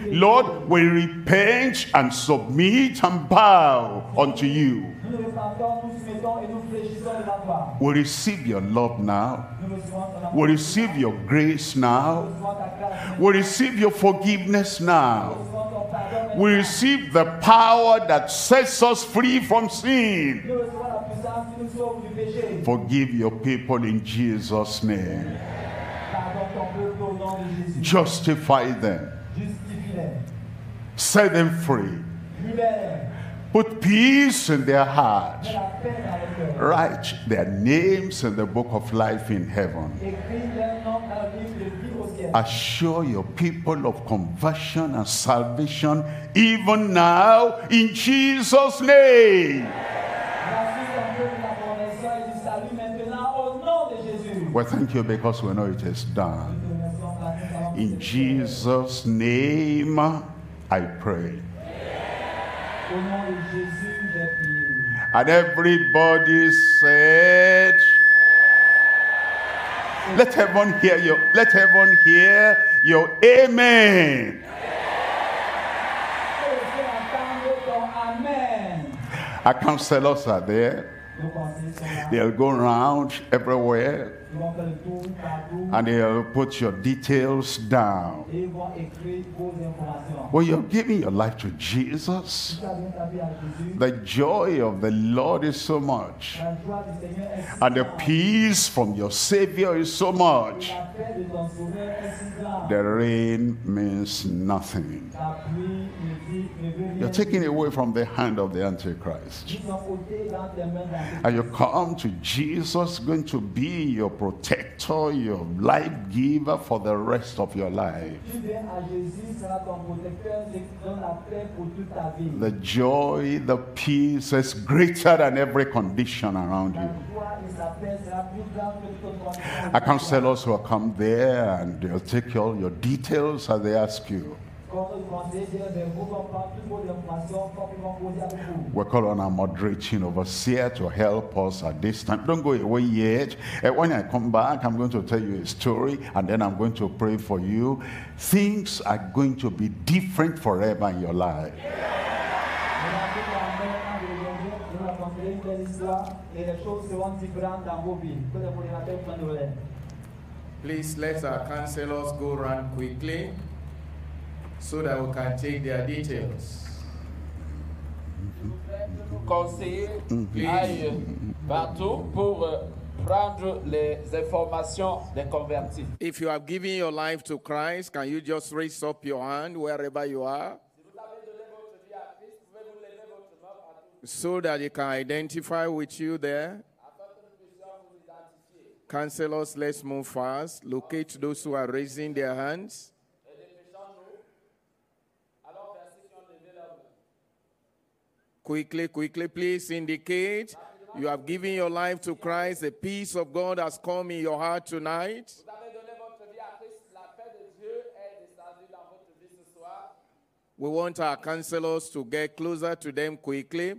Lord, we repent and submit and bow unto you. We receive your love now. We receive your grace now. We receive your forgiveness now. We receive the power that sets us free from sin. Forgive your people in Jesus' name. Justify them. Set them free. Put peace in their heart. Write their names in the book of life in heaven. Assure your people of conversion and salvation even now in Jesus' name. Well, thank you because we know it is done. In Jesus' name I pray. And everybody said, let heaven hear you. Let heaven hear your amen. Our counselors are there. They'll go around everywhere and they'll put your details down. When you're giving your life to Jesus, the joy of the Lord is so much, and the peace from your Savior is so much. The rain means nothing. You're taken away from the hand of the Antichrist. And you come to Jesus, going to be your protector, your life giver for the rest of your life. The joy, the peace is greater than every condition around you. Our counselors will come there and they'll take all your details as they ask you. We call on our moderating overseer to help us at this time. Don't go away yet. When I come back, I'm going to tell you a story and then I'm going to pray for you. Things are going to be different forever in your life. Please let our counselors go around quickly, so that we can take their details. Conseiller aille partout pour prendre les informations des convertis. If you have given your life to Christ, can you just raise up your hand wherever you are, so that you can identify with you there? Counselors, let's move fast. Locate those who are raising their hands. Quickly, quickly, please indicate you have given your life to Christ. The peace of God has come in your heart tonight. We want our counselors to get closer to them quickly.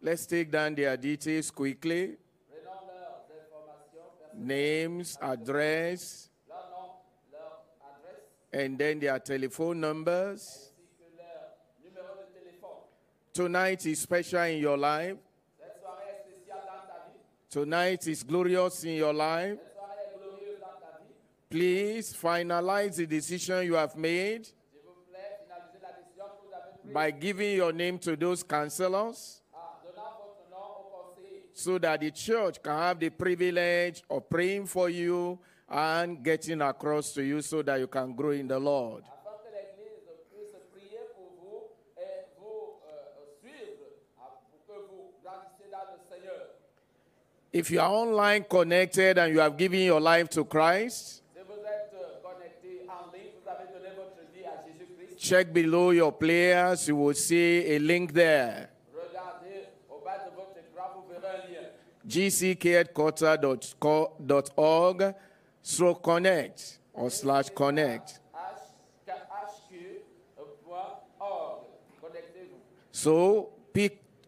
Let's take down their details quickly. Names, address, and then their telephone numbers. Tonight is special in your life. Tonight is glorious in your life. Please finalize the decision you have made by giving your name to those counselors, so that the church can have the privilege of praying for you and getting across to you so that you can grow in the Lord. If you are online connected and you have given your life to Christ, check below your players, you will see a link there. gckheadquarter.org/connect. So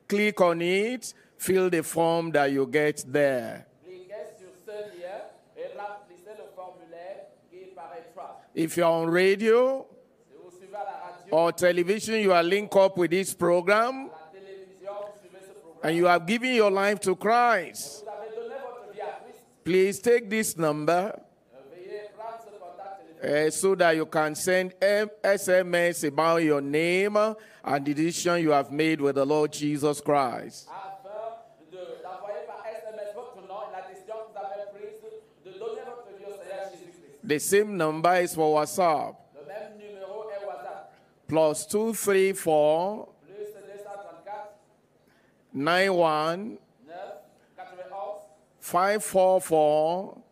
click on it, fill the form that you get there. If you're on radio or television, you are linked up with this program, and you have given your life to Christ, please take this number so that you can send SMS about your name and the decision you have made with the Lord Jesus Christ. The same number is for WhatsApp. +234 91 544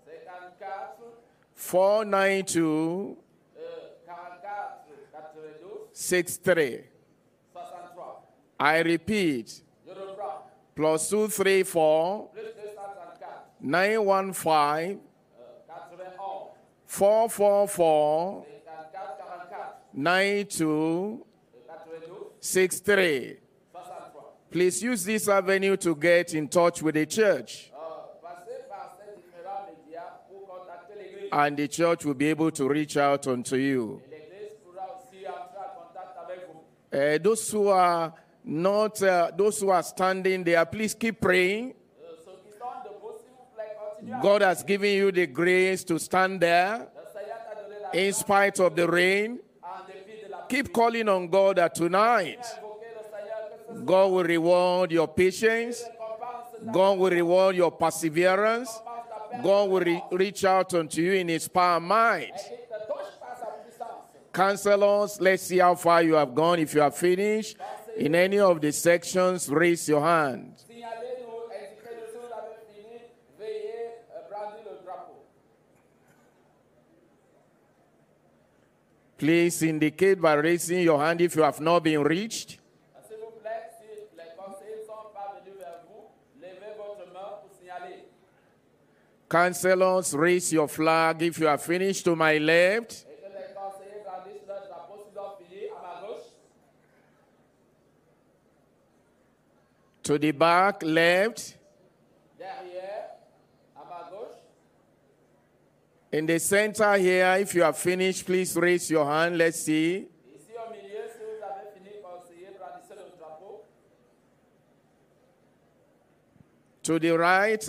492 63. I repeat, +234 915 444 92 63. Please use this avenue to get in touch with the church, and the church will be able to reach out unto you. Those who are standing there, please keep praying. God has given you the grace to stand there in spite of the rain. Keep calling on God that tonight God will reward your patience. God will reward your perseverance. God will reach out unto you in His power and might. Counselors, let's see how far you have gone. If you are finished in any of the sections, raise your hand. Please indicate by raising your hand if you have not been reached. Counselors, raise your flag if you are finished to my left. To the back, left. In the center here, if you are finished, please raise your hand. Let's see. To the right.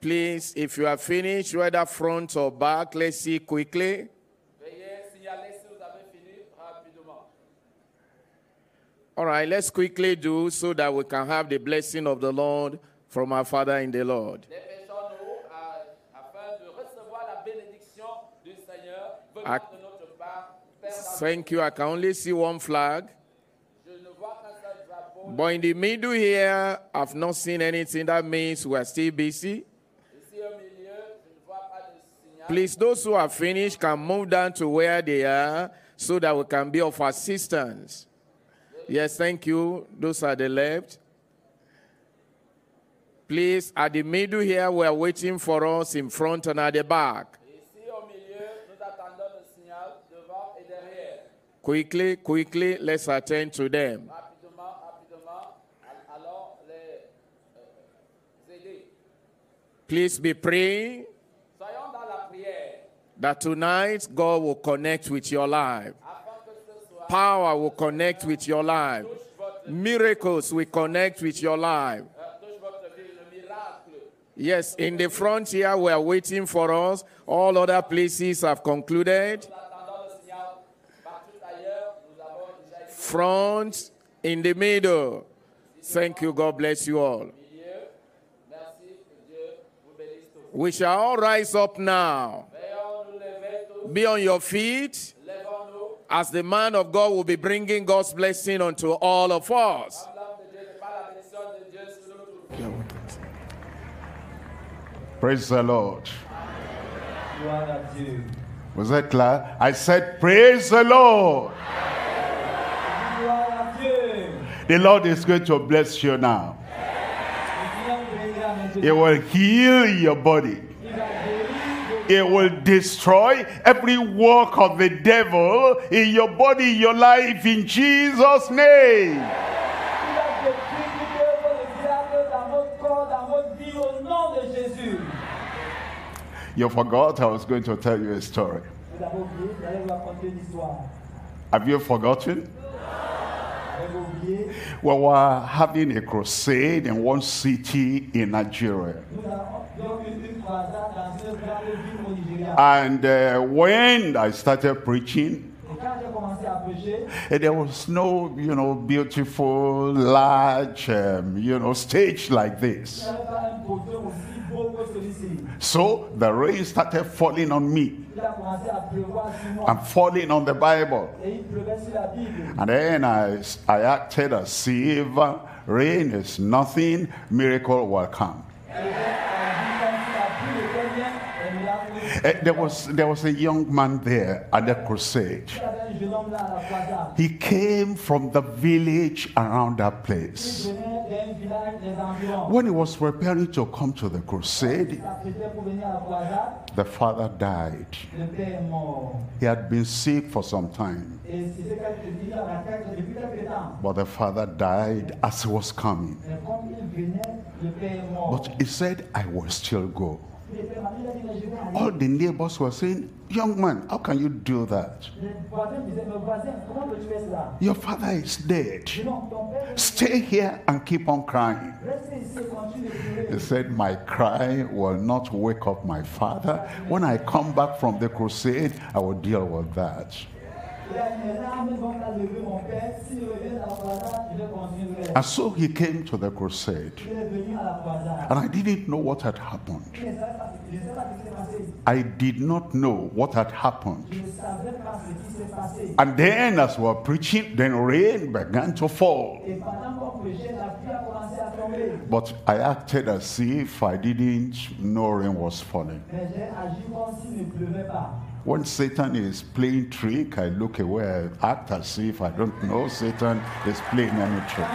Please, if you are finished, whether front or back, let's see quickly. All right, let's quickly do so that we can have the blessing of the Lord from our Father in the Lord. Thank you. I can only see one flag. But in the middle here, I've not seen anything. That means we are still busy. Please, those who are finished can move down to where they are so that we can be of assistance. Yes, thank you. Those are the left. Please, at the middle here, we are waiting for us in front and at the back. Quickly, let's attend to them. Please be praying that tonight God will connect with your life. Power will connect with your life. Miracles will connect with your life. Yes, in the frontier we are waiting for us. All other places have concluded. Front, in the middle. Thank you. God bless you all. We shall all rise up now. Be on your feet as the man of God will be bringing God's blessing unto all of us. Praise the Lord. Was that clear? I said, praise the Lord. The Lord is going to bless you now. It will heal your body. It will destroy every work of the devil in your body, your life, in Jesus' name. You forgot I was going to tell you a story. Have you forgotten? We were having a crusade in one city in Nigeria. And when I started preaching, there was no, beautiful, large, stage like this. So the rain started falling on me. I'm falling on the Bible. And then I acted as if rain is nothing, miracle will come. There was a young man there at the crusade. He came from the village around that place. When he was preparing to come to the crusade, the father died. He had been sick for some time. But the father died as he was coming. But he said, I will still go. All the neighbors were saying, young man, how can you do that? Your father is dead. Stay here and keep on crying. He said, my cry will not wake up my father. When I come back from the crusade, I will deal with that. And so he came to the crusade. And I didn't know what had happened. I did not know what had happened. And then as we were preaching, then rain began to fall. But I acted as if I didn't know rain was falling. When Satan is playing trick, I look away, I act as if I don't know Satan is playing any trick.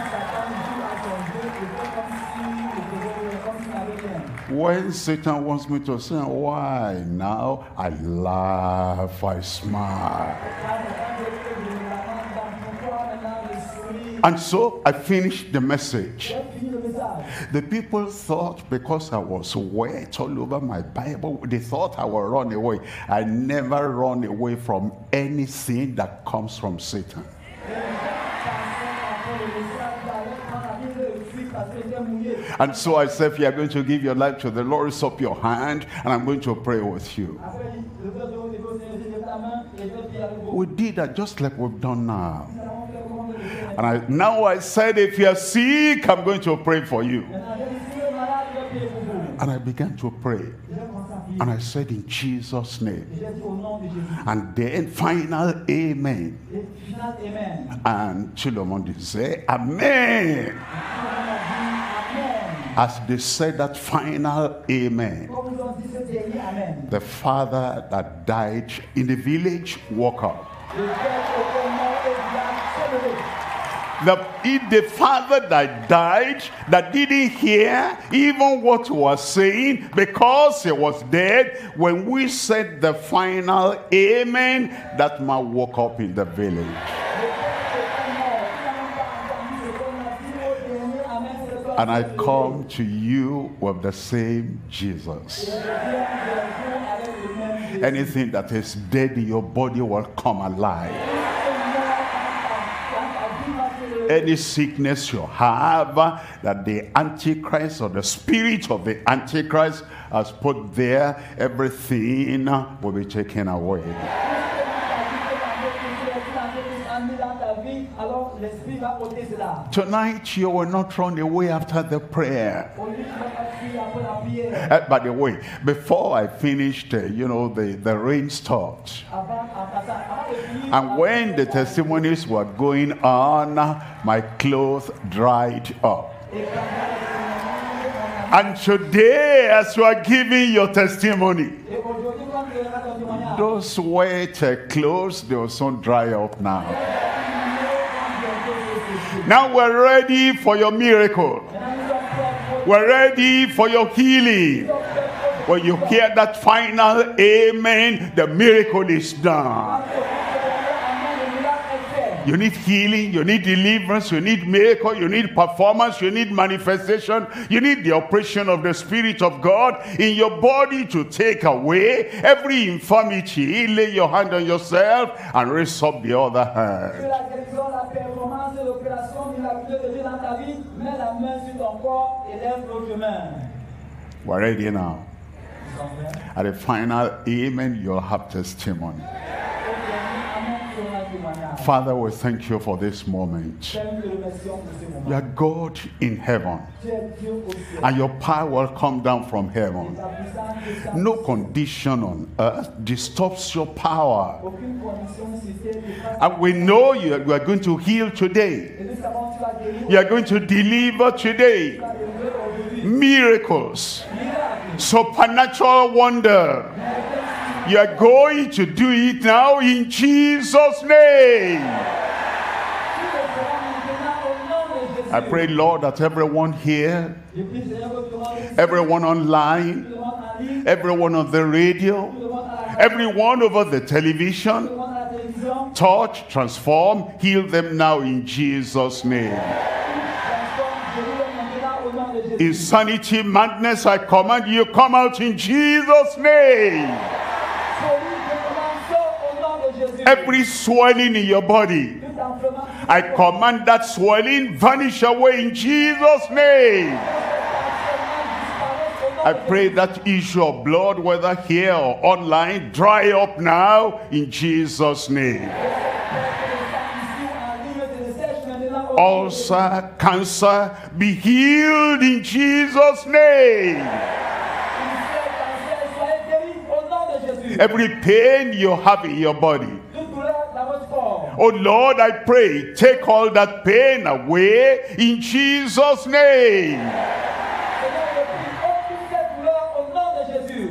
When Satan wants me to sin, why now? I laugh, I smile. And so I finished the message. The people thought because I was wet all over my Bible, they thought I would run away. I never run away from anything that comes from Satan. And so I said, if you are going to give your life to the Lord, raise up your hand, and I'm going to pray with you. We did that just like we've done now. And now I said, if you are sick, I'm going to pray for you. And I began to pray. And I said, in Jesus' name. And then final amen. And Chilomondi said, amen. As they said that final amen, the father that died in the village woke up. The father that died, that didn't hear even what he was saying because he was dead, when we said the final amen, that man woke up in the village. and I come to you with the same Jesus. Anything that is dead in your body will come alive. Any sickness you have that the Antichrist or the spirit of the Antichrist has put there, everything will be taken away. Tonight you will not run away after the prayer. By the way, before I finished, the rain stopped. And when the testimonies were going on, my clothes dried up. And today, as you are giving your testimony, those wet clothes, they will soon dry up now. Now we're ready for your miracle. We're ready for your healing. When you hear that final amen, the miracle is done. You need healing, you need deliverance, you need miracle, you need performance, you need manifestation, you need the operation of the Spirit of God in your body to take away every infirmity. Lay your hand on yourself and raise up the other hand. We're ready now. At the final amen, you'll have testimony. Father, we thank you for this moment. You are God in heaven, and your power will come down from heaven. No condition on earth disturbs your power. And we know you are going to heal today. You are going to deliver today. Miracles, supernatural wonder. You are going to do it now in Jesus' name. I pray, Lord, that everyone here, everyone online, everyone on the radio, everyone over the television, touch, transform, heal them now in Jesus' name. Insanity, madness, I command you, come out in Jesus' name. Every swelling in your body, I command that swelling vanish away in Jesus' name. I pray that issue of blood, whether here or online, dry up now in Jesus' name. Ulcer, cancer, be healed in Jesus' name. Every pain you have in your body, oh Lord, I pray, take all that pain away in Jesus' name.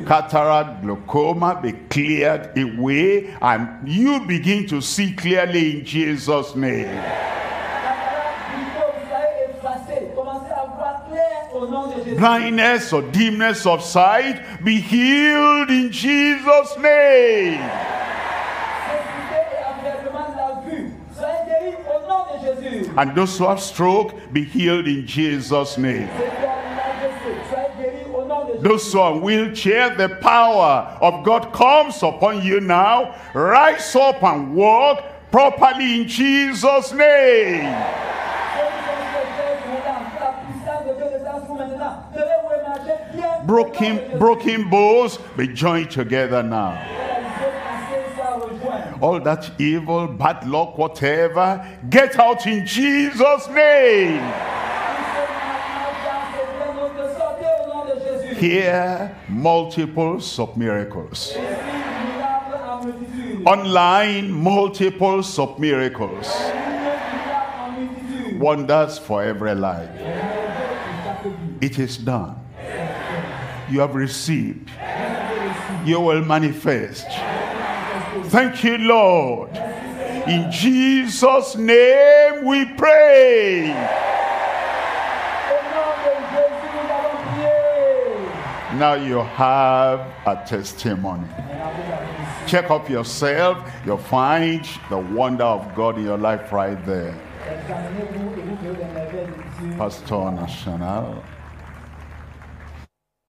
Cataract, glaucoma, be cleared away, and you begin to see clearly in Jesus' name. Blindness or dimness of sight, be healed in Jesus' name. And those who have stroke, be healed in Jesus' name. Those who are in wheelchair, the power of God comes upon you now. Rise up and walk properly in Jesus' name. Broken bones, be joined together now. All that evil, bad luck, whatever, get out in Jesus' name. Here, multiples of miracles. Online, multiples of miracles. Wonders for every life. It is done. You have received. You will manifest. Thank you, Lord. In Jesus' name we pray. Now you have a testimony. Check up yourself. You'll find the wonder of God in your life right there. Pastor National,